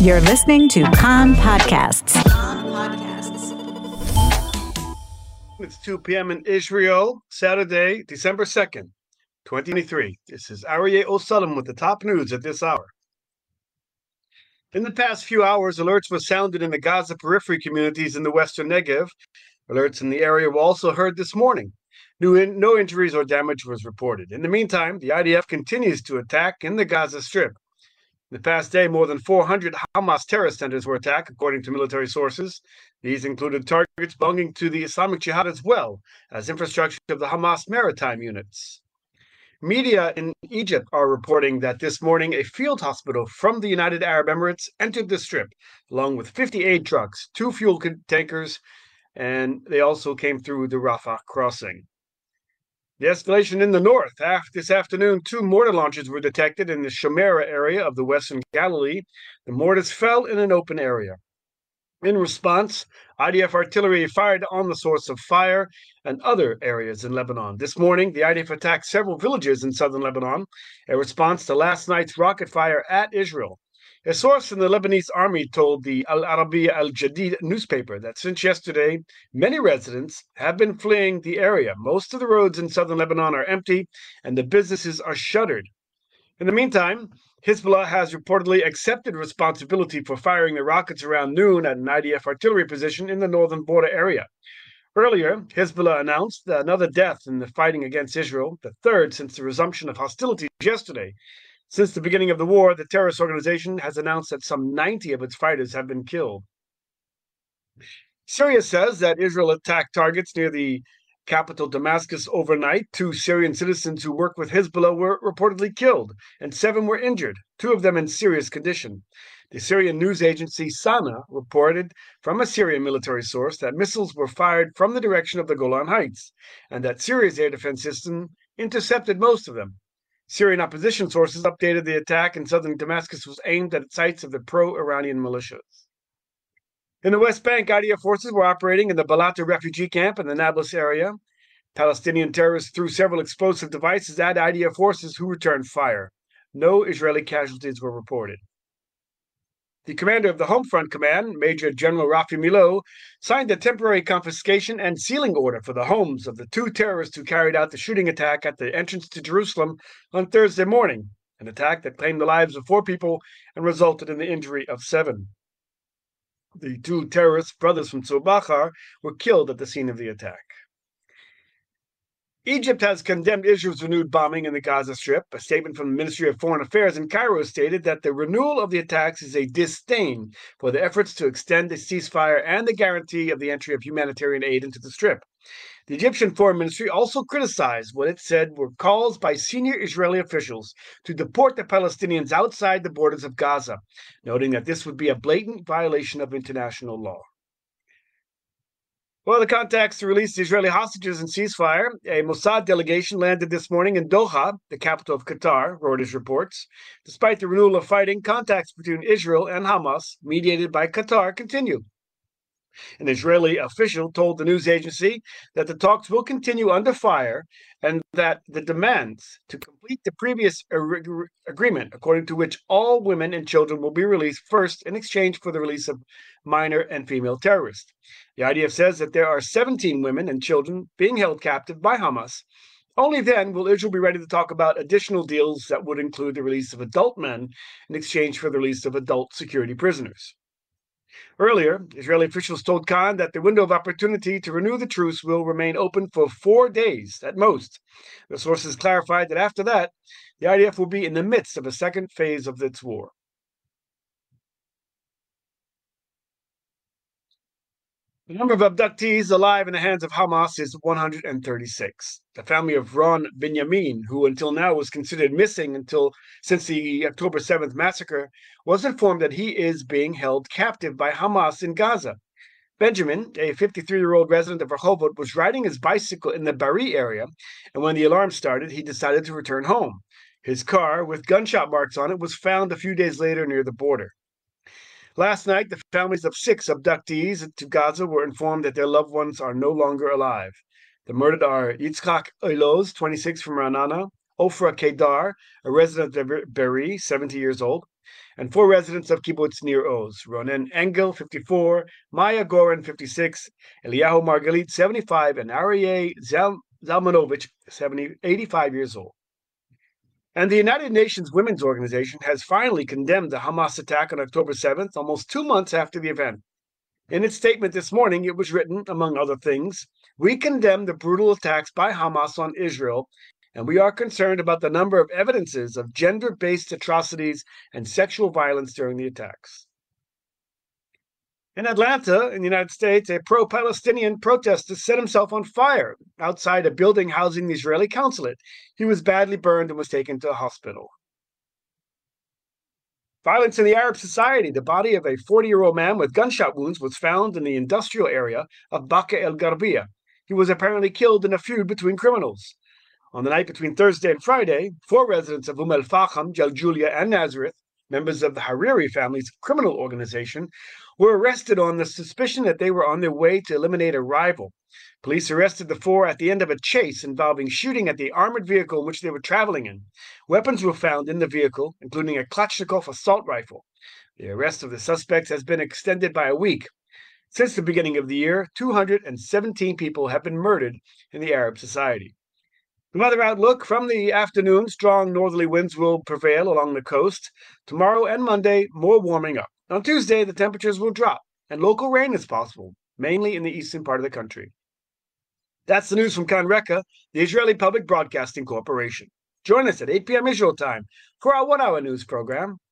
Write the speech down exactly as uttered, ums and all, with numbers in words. You're listening to Khan Podcasts. It's two p.m. in Israel, Saturday, December second, twenty twenty-three. This is Aryeh Osalim with the top news at this hour. In the past few hours, alerts were sounded in the Gaza periphery communities in the western Negev. Alerts in the area were also heard this morning. No, in- no injuries or damage was reported. In the meantime, the I D F continues to attack in the Gaza Strip. In the past day, more than four hundred Hamas terrorist centers were attacked, according to military sources. These included targets belonging to the Islamic Jihad as well as infrastructure of the Hamas maritime units. Media in Egypt are reporting that this morning a field hospital from the United Arab Emirates entered the Strip, along with fifty aid trucks, two fuel tankers, and they also came through the Rafah crossing. The escalation in the north. After this afternoon, two mortar launches were detected in the Shemera area of the western Galilee. The mortars fell in an open area. In response, I D F artillery fired on the source of fire and other areas in Lebanon. This morning, the I D F attacked several villages in southern Lebanon, a response to last night's rocket fire at Israel. A source in the Lebanese army told the Al-Arabi Al-Jadid newspaper that since yesterday, many residents have been fleeing the area. Most of the roads in southern Lebanon are empty and the businesses are shuttered. In the meantime, Hezbollah has reportedly accepted responsibility for firing the rockets around noon at an I D F artillery position in the northern border area. Earlier, Hezbollah announced another death in the fighting against Israel, the third since the resumption of hostilities yesterday. Since the beginning of the war, the terrorist organization has announced that some ninety of its fighters have been killed. Syria says that Israel attacked targets near the capital Damascus overnight. Two Syrian citizens who work with Hezbollah were reportedly killed, and seven were injured, two of them in serious condition. The Syrian news agency SANA reported from a Syrian military source that missiles were fired from the direction of the Golan Heights, and that Syria's air defense system intercepted most of them. Syrian opposition sources updated the attack in southern Damascus was aimed at sites of the pro-Iranian militias. In the West Bank, I D F forces were operating in the Balata refugee camp in the Nablus area. Palestinian terrorists threw several explosive devices at I D F forces who returned fire. No Israeli casualties were reported. The commander of the Home Front Command, Major General Rafi Milou, signed a temporary confiscation and sealing order for the homes of the two terrorists who carried out the shooting attack at the entrance to Jerusalem on Thursday morning, an attack that claimed the lives of four people and resulted in the injury of seven. The two terrorist brothers from Tsubachar were killed at the scene of the attack. Egypt has condemned Israel's renewed bombing in the Gaza Strip. A statement from the Ministry of Foreign Affairs in Cairo stated that the renewal of the attacks is a disdain for the efforts to extend the ceasefire and the guarantee of the entry of humanitarian aid into the Strip. The Egyptian Foreign Ministry also criticized what it said were calls by senior Israeli officials to deport the Palestinians outside the borders of Gaza, noting that this would be a blatant violation of international law. Well, the contacts to release the Israeli hostages and ceasefire. A Mossad delegation landed this morning in Doha, the capital of Qatar, Reuters reports. Despite the renewal of fighting, contacts between Israel and Hamas, mediated by Qatar, continue. An Israeli official told the news agency that the talks will continue under fire and that the demands to complete the previous er- agreement, according to which all women and children will be released first in exchange for the release of minor and female terrorists. The I D F says that there are seventeen women and children being held captive by Hamas. Only then will Israel be ready to talk about additional deals that would include the release of adult men in exchange for the release of adult security prisoners. Earlier, Israeli officials told Khan that the window of opportunity to renew the truce will remain open for four days at most. The sources clarified that after that, the I D F will be in the midst of a second phase of its war. The number of abductees alive in the hands of Hamas is one hundred thirty-six. The family of Ron Benjamin, who until now was considered missing until since the October seventh massacre, was informed that he is being held captive by Hamas in Gaza. Benjamin, a fifty-three-year-old resident of Rehovot, was riding his bicycle in the Bari area, and when the alarm started, he decided to return home. His car, with gunshot marks on it, was found a few days later near the border. Last night, the families of six abductees to Gaza were informed that their loved ones are no longer alive. The murdered are Yitzhak Eiloz, twenty-six, from Ranana, Ofra Kedar, a resident of Beeri, seventy years old, and four residents of Kibbutz Nir Oz, Ronen Engel, fifty-four, Maya Gorin, fifty-six, Eliyahu Margalit, seventy-five, and Arye Zalmanovich, eighty-five years old. And the United Nations Women's Organization has finally condemned the Hamas attack on October seventh, almost two months after the event. In its statement this morning, it was written, among other things, "We condemn the brutal attacks by Hamas on Israel, and we are concerned about the number of evidences of gender-based atrocities and sexual violence during the attacks." In Atlanta, in the United States, a pro-Palestinian protester set himself on fire outside a building housing the Israeli consulate. He was badly burned and was taken to a hospital. Violence in the Arab society. The body of a forty-year-old man with gunshot wounds was found in the industrial area of Baqa el-Gharbiya. He was apparently killed in a feud between criminals. On the night between Thursday and Friday, four residents of Umm el-Fahm, Jaljulia, and Nazareth, members of the Hariri family's criminal organization, were arrested on the suspicion that they were on their way to eliminate a rival. Police arrested the four at the end of a chase involving shooting at the armored vehicle in which they were traveling in. Weapons were found in the vehicle, including a Kalashnikov assault rifle. The arrest of the suspects has been extended by a week. Since the beginning of the year, two hundred seventeen people have been murdered in the Arab society. The weather outlook: from the afternoon, strong northerly winds will prevail along the coast. Tomorrow and Monday, more warming up. On Tuesday, the temperatures will drop, and local rain is possible, mainly in the eastern part of the country. That's the news from Kan Reka, the Israeli Public Broadcasting Corporation. Join us at eight p m Israel time for our one-hour news program,